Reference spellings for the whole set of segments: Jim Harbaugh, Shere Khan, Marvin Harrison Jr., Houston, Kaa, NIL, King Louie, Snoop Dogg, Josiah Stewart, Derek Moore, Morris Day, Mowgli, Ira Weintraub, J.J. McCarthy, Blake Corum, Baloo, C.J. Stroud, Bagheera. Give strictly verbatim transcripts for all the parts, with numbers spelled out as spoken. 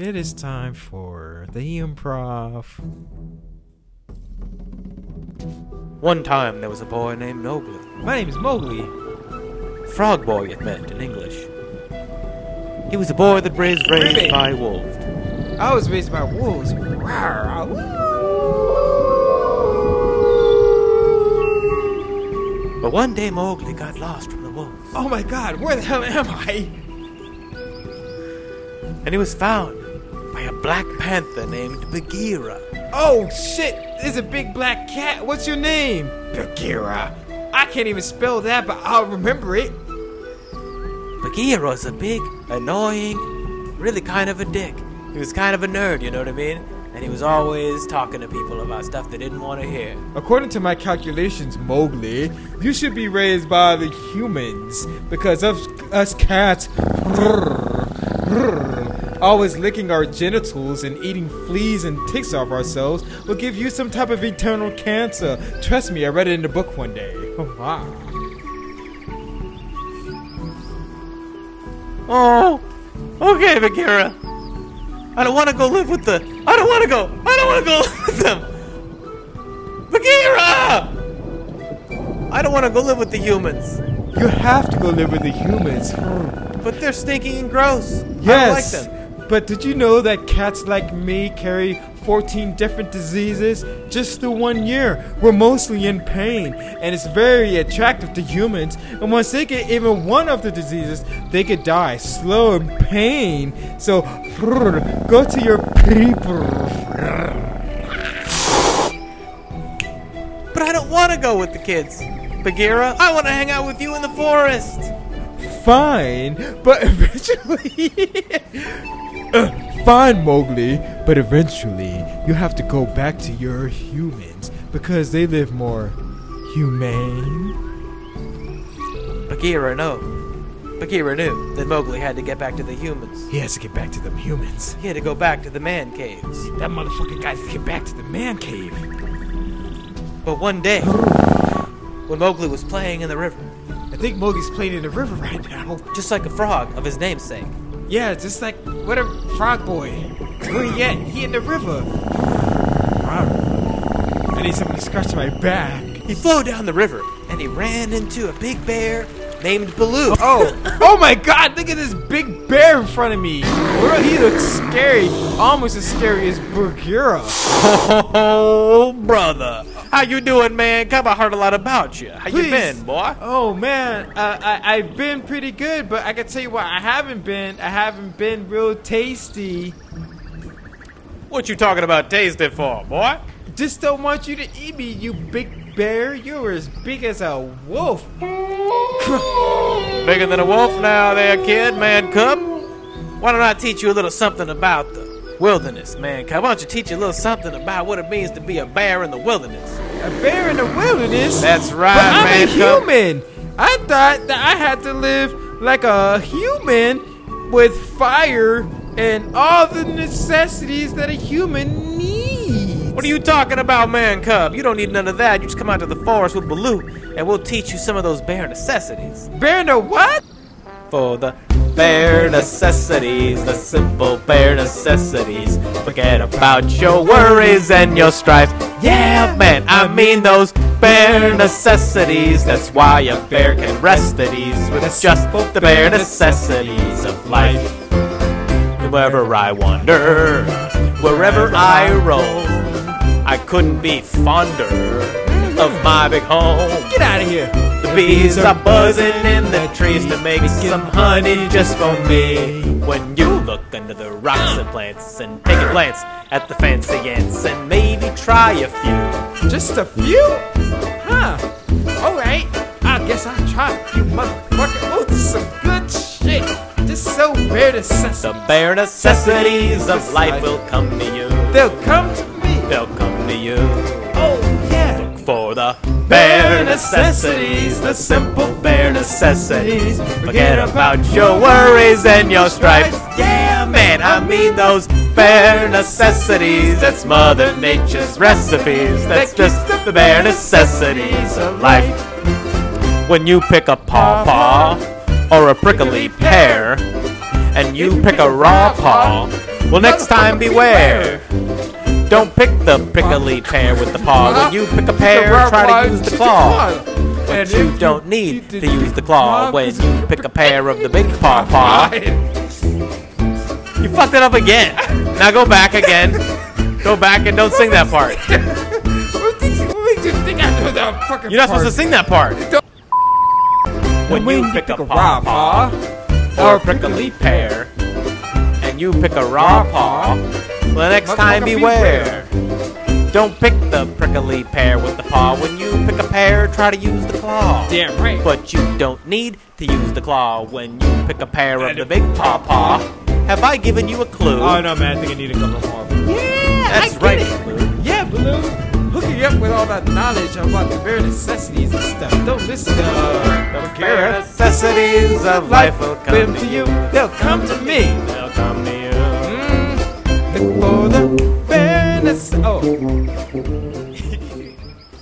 It is time for the improv. One time there was a boy named Mowgli. My name is Mowgli. Frog boy it meant in English. He was a boy that was raised Ribbit. by wolves. I was raised by wolves. But one day Mowgli got lost from the wolves. Oh my god, where the hell am I? And he was found by a black panther named Bagheera. Oh shit, there's a big black cat. What's your name? Bagheera. I can't even spell that, but I'll remember it. Bagheera's a big, annoying, really kind of a dick. He was kind of a nerd, you know what I mean? And he was always talking to people about stuff they didn't want to hear. According to my calculations, Mowgli, you should be raised by the humans because of us cats always licking our genitals and eating fleas and ticks off ourselves will give you some type of eternal cancer. Trust me, I read it in a book one day. Oh, wow. Oh, okay, Bagheera. I don't want to go live with the... I don't want to go. I don't want to go live with them. Bagheera! I don't want to go live with the humans. You have to go live with the humans. But they're stinking and gross. Yes, I don't like them. But did you know that cats like me carry fourteen different diseases just through one year? We're mostly in pain, and it's very attractive to humans. And once they get even one of the diseases, they could die slow in pain. So go to your people. But I don't want to go with the kids, Bagheera. I want to hang out with you in the forest. Fine, but eventually... uh, fine, Mowgli, but eventually you have to go back to your humans because they live more humane. Bagheera, no. Bagheera knew that Mowgli had to get back to the humans. He has to get back to the humans. He had to go back to the man caves. That motherfucking guy has to get back to the man cave. But one day, when Mowgli was playing in the river... I think Mowgli's playing in the river right now. Just like a frog of his namesake. Yeah, just like, what a frog boy. Where he at? He in the river. I need somebody to scratch my back. He flowed down the river, and he ran into a big bear named Baloo. Oh, oh my god, look at this big bear in front of me. He looks scary, almost as scary as Bagheera. Oh, brother. How you doing, man? Come, I heard a lot about you. How Please. you been, boy? Oh, man. Uh, I, I've been pretty good, but I can tell you what I haven't been. I haven't been real tasty. What you talking about tasty for, boy? Just don't want you to eat me, you big bear. You're as big as a wolf. Bigger than a wolf now there, kid, man cub. Why don't I teach you a little something about the wilderness, man. Why don't you teach you a little something about what it means to be a bear in the wilderness? A bear in the wilderness? That's right, but man. I'm a human. Come. I thought that I had to live like a human with fire and all the necessities that a human needs. What are you talking about, man, cub? You don't need none of that. You just come out to the forest with Baloo, and we'll teach you some of those bear necessities. Bear the what? For the... bare necessities, the simple bare necessities. Forget about your worries and your strife. Yeah, man, I mean those bare necessities. That's why a bear can rest at ease with just the bare necessities of life. Wherever I wander, wherever I roam, I couldn't be fonder of my big home. Get out of here! The bees are buzzing in the trees to make some honey just for me. When you look under the rocks and plants and take a glance at the fancy ants and maybe try a few. Just a few? Huh. Alright, I guess I'll try a few, motherfucker. Oh, this is some good shit. Just so bare necessities. The bare necessities of life will come to you. They'll come to me. They'll come to you. Oh, yeah. Look for the... bare necessities, the simple bare necessities. Forget about your worries and your strife. Yeah, man, I mean those bare necessities. That's Mother Nature's recipes. That's just the bare necessities of life. When you pick a pawpaw or a prickly pear and you pick a raw paw. Well, next time beware. Don't pick the prickly pear with the paw. When you pick a pear, try to use the claw. But you don't need to use the claw when you pick a pear of the big paw paw. You fucked it up again. Now go back again. Go back and don't sing that part. You're not supposed to sing that part. When you pick a paw paw or prickly pear, and you pick a raw paw, well, next time beware. Don't pick the prickly pear with the paw. When you pick a pear, try to use the claw. Damn right. But you don't need to use the claw when you pick a pear of the big paw paw. Have I given you a clue? Oh no, man, I think I need a couple more. Yeah, that's right, Baloo. Yeah, Baloo. Hooking up with all that knowledge about the very necessities and stuff. Don't listen to uh, the bare necessities of life will come to you. They'll come to me. They'll come to you. Mm. For the bare necessities.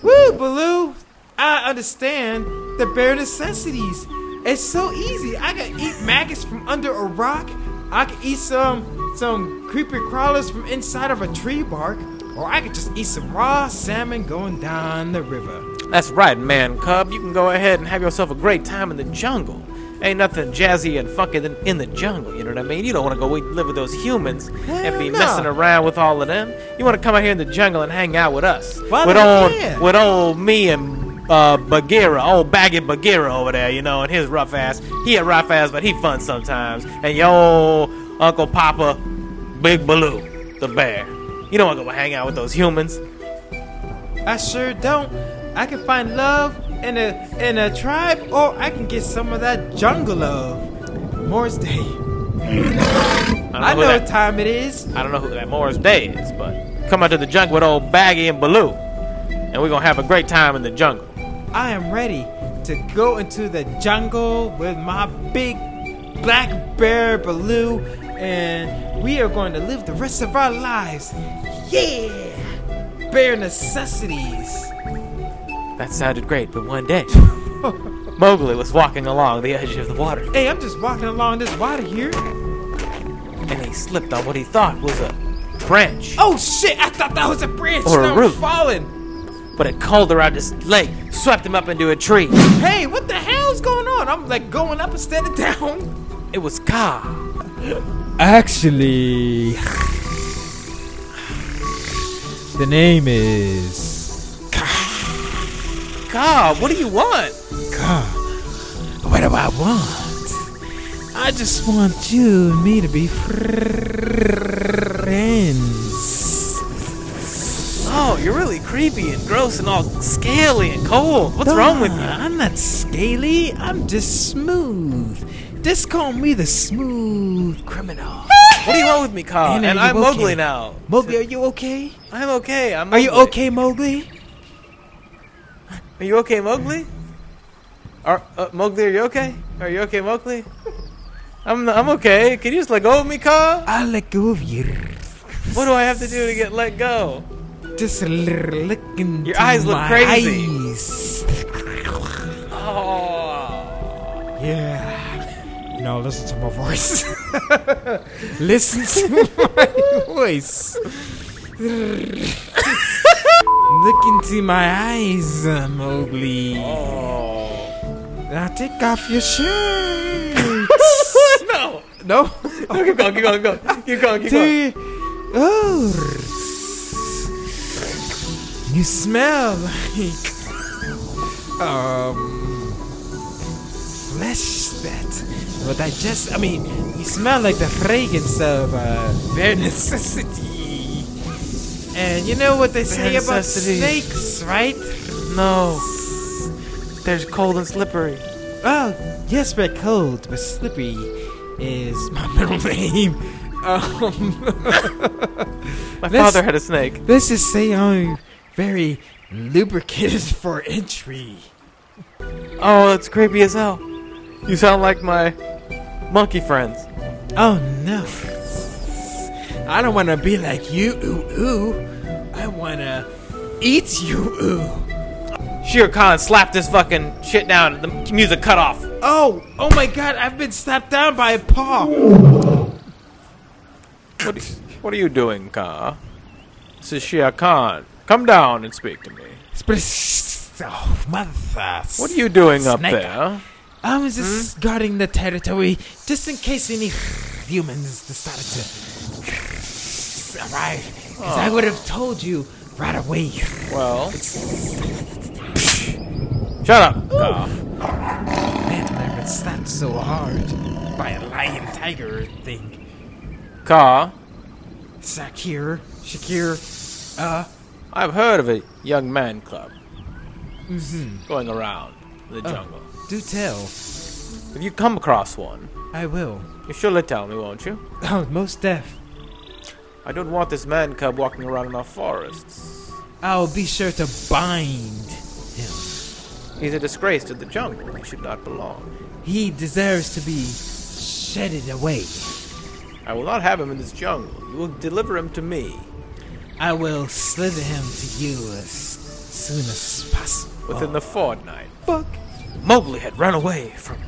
Oh. Woo, Baloo. I understand the bare necessities. It's so easy. I can eat maggots from under a rock. I can eat some, some creeper crawlers from inside of a tree bark. Or I could just eat some raw salmon going down the river. That's right, man cub. You can go ahead and have yourself a great time in the jungle. Ain't nothing jazzy and funky than in the jungle, you know what I mean? You don't want to go live with those humans Hell and be no. messing around with all of them. You want to come out here in the jungle and hang out with us. Well, with, old, with old me and uh, Bagheera, old baggy Bagheera over there, you know, and his rough ass. He a rough ass, but he fun sometimes. And your old Uncle Papa, Big Baloo, the bear. You don't want to go hang out with those humans. I sure don't. I can find love in a in a tribe, or I can get some of that jungle love. Morris Day. I, know I know that, what time it is. I don't know who that Morris Day is, but come out to the jungle with old Baggy and Baloo, and we're going to have a great time in the jungle. I am ready to go into the jungle with my big black bear Baloo, and we are going to live the rest of our lives. Yeah! Bare necessities. That sounded great, but one day, Mowgli was walking along the edge of the water. Hey, I'm just walking along this water here. And he slipped on what he thought was a branch. Oh shit, I thought that was a branch. Or a root. Falling. But it culled around his leg, swept him up into a tree. Hey, what the hell's going on? I'm like going up instead of down. It was Kaa. Actually, the name is Kaa. Kaa, what do you want? Kaa, what do I want? I just want you and me to be friends. Oh, you're really creepy and gross and all scaly and cold. What's Duh, wrong with you? I'm not scaly. I'm just smooth. Just call me the smooth criminal. What do you want with me, Kaa? And, and I'm okay? Mowgli now. Mowgli, are you okay? I'm okay. I'm Mowgli. Are you okay, Mowgli? Are you okay, Mowgli? Are uh, Mowgli? Are you okay? Are you okay, Mowgli? I'm I'm okay. Can you just let go of me, Kaa? I'll let go of you. What do I have to do to get let go? Just look into Your eyes look my crazy. Eyes. Oh. Yeah. No, listen to my voice. Listen to my voice. Look into my eyes, uh, Mowgli. Oh. Now take off your shirt. No. No? Oh. No, keep going, keep going, keep going. Keep going, keep going. Oh. You smell like um, flesh that... But I just, I mean, you smell like the fragrance of uh, bare necessity. And you know what they say about snakes, right? No. They're cold and slippery. Oh, yes, but cold, but slippery is my middle name. Um, my father had a snake. Let's just say I'm very lubricated for entry. Oh, it's creepy as hell. You sound like my... monkey friends. Oh no. I don't want to be like you, ooh, ooh. I want to eat you, ooh. Shere Khan slapped this fucking shit down and the music cut off. Oh! Oh my god, I've been snapped down by a paw! What, what are you doing, Kaa? This is Shere Khan. Come down and speak to me. Oh, mother. What are you doing Snake. up there? I was just hmm? guarding the territory, just in case any humans decided to arrive. Because oh. I would have told you right away. Well... Shut up, Kaa. Man, I've been slapped so hard by a lion tiger thing. Kaa? Shakir, Shakir, uh... I've heard of a young man club. Mm-hmm. Going around the oh, jungle. Do tell. Have you come across one? I will. You surely tell me, won't you? Oh, most deaf. I don't want this man cub walking around in our forests. I'll be sure to bind him. He's a disgrace to the jungle. He should not belong. He deserves to be shedded away. I will not have him in this jungle. You will deliver him to me. I will slither him to you as soon as possible. Within the fortnight. Fuck. Mowgli had run away from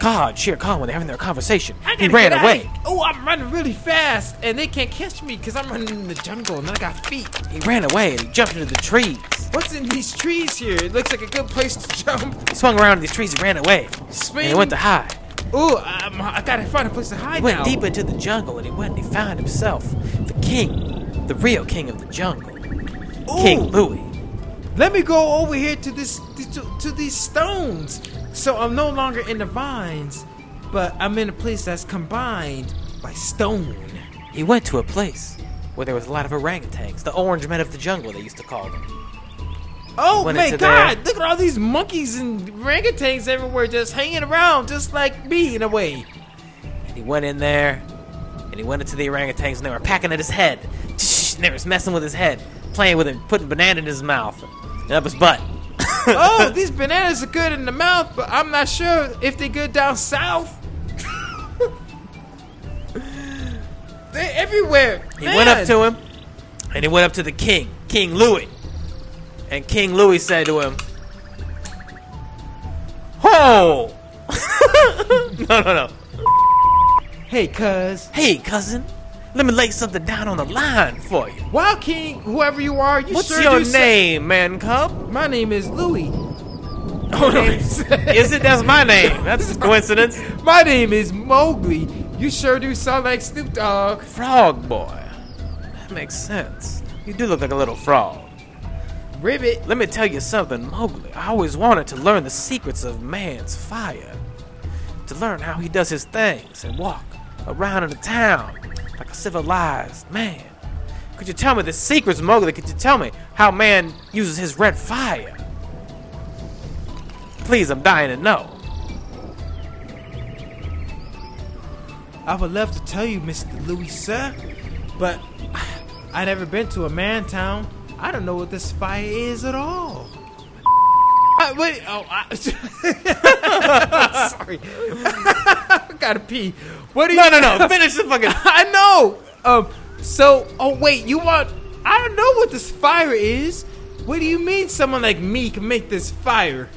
Kaa and Shere Khan when they're having their conversation. He ran away. Oh, I'm running really fast, and they can't catch me because I'm running in the jungle, and then I got feet. He ran away, and he jumped into the trees. What's in these trees here? It looks like a good place to jump. He swung around in these trees and ran away. Swing. And he went to hide. Ooh, I'm, I gotta find a place to hide now. He went now. deep into the jungle, and he went and he found himself the king, the real king of the jungle, Ooh. King Louie. Let me go over here to this to, to these stones. So I'm no longer in the vines, but I'm in a place that's combined by stone. He went to a place where there was a lot of orangutans, the orange men of the jungle they used to call them. Oh my god, look at all these monkeys and orangutans everywhere just hanging around just like me in a way. And he went in there, and he went into the orangutans, and they were packing at his head. And they was messing with his head, playing with him, putting banana in his mouth, and up his butt. Oh, these bananas are good in the mouth, but I'm not sure if they're good down south. They're everywhere. He Man. went up to him, and he went up to the king, King Louie. And King Louie said to him, Ho! no, no, no. Hey, cuz. Hey, cousin. Let me lay something down on the line for you. Wow, King, whoever you are, you What's sure your do name, man cub? My name is Louie. Oh, no. Is it? That's my name. That's a coincidence. My name is Mowgli. You sure do sound like Snoop Dogg. Frog boy. That makes sense. You do look like a little frog. Ribbit. Let me tell you something, Mowgli. I always wanted to learn the secrets of man's fire. To learn how he does his things and walk around in the town. Like a civilized man. Could you tell me the secrets, Mowgli? Could you tell me how man uses his red fire? Please, I'm dying to know. I would love to tell you, Mister Louie, sir, but I never been to a man town. I don't know what this fire is at all. I, wait, oh, I, sorry. I gotta pee. What do you? No, no, no. Finish the fucking. I know. Um. So, oh wait, you want? I don't know what this fire is. What do you mean? Someone like me can make this fire?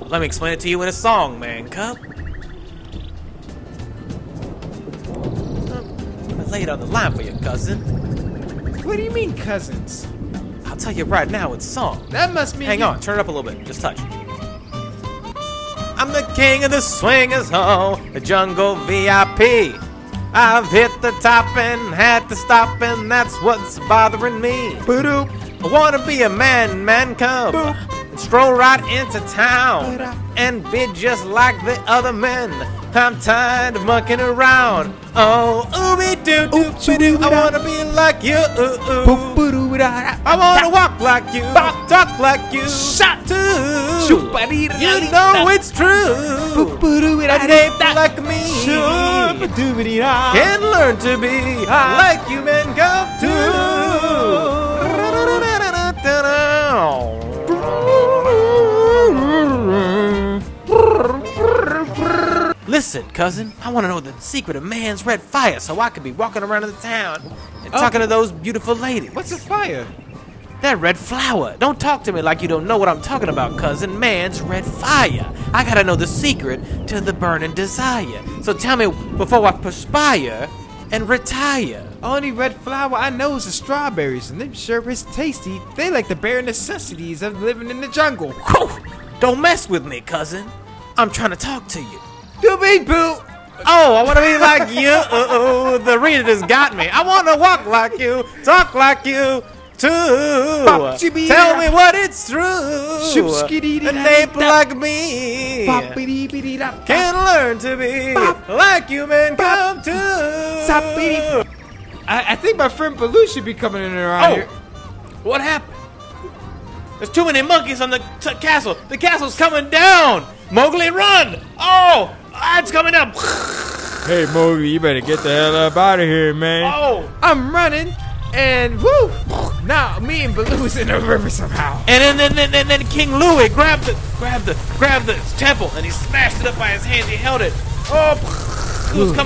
Let me explain it to you in a song, man cub. I laid on the line for you, cousin. What do you mean, cousins? I'll tell you right now in song. That must mean. Hang you on. Turn it up a little bit. Just touch. I'm the king of the swingers, ho, the jungle V I P. I've hit the top and had to stop, and that's what's bothering me. Boo-doop. I want to be a man, man cub, Boop. and stroll right into town, and be just like the other men. I'm tired of mucking around. Oh, ooby-doo-doo-doo-doo, I want to be like you. I want to walk like you, talk like you, too. You know it's true. A nape like me can learn to be like you men go to. Listen, cousin, I want to know the secret of man's red fire so I can be walking around in the town and talking oh. to those beautiful ladies. What's a fire? That red flower. Don't talk to me like you don't know what I'm talking about, cousin. Man's red fire. I gotta know the secret to the burning desire. So tell me before I perspire and retire. Only red flower I know is the strawberries, and them sure is tasty. They like the bare necessities of living in the jungle. Whew. Don't mess with me, cousin. I'm trying to talk to you. Do me, boo. Oh, I want to be like you. Uh-oh, the reader just got me. I want to walk like you, talk like you, too. Pop, tell me what it's true. A nape like me can learn to be Pop. Like you, man. Come too. I, I think my friend Baloo should be coming in around oh. here. What happened? There's too many monkeys on the t castle. The castle's coming down. Mowgli, run! Oh! Ah, it's coming up. Hey, Mowgli, you better get the hell up out of here, man. Oh, I'm running, and woo! Now me and Baloo's in the river somehow. And then, then, then, then King Louie grabbed the, grabbed the, grabbed the temple, and he smashed it up by his hands. He held it. Oh, it was coming.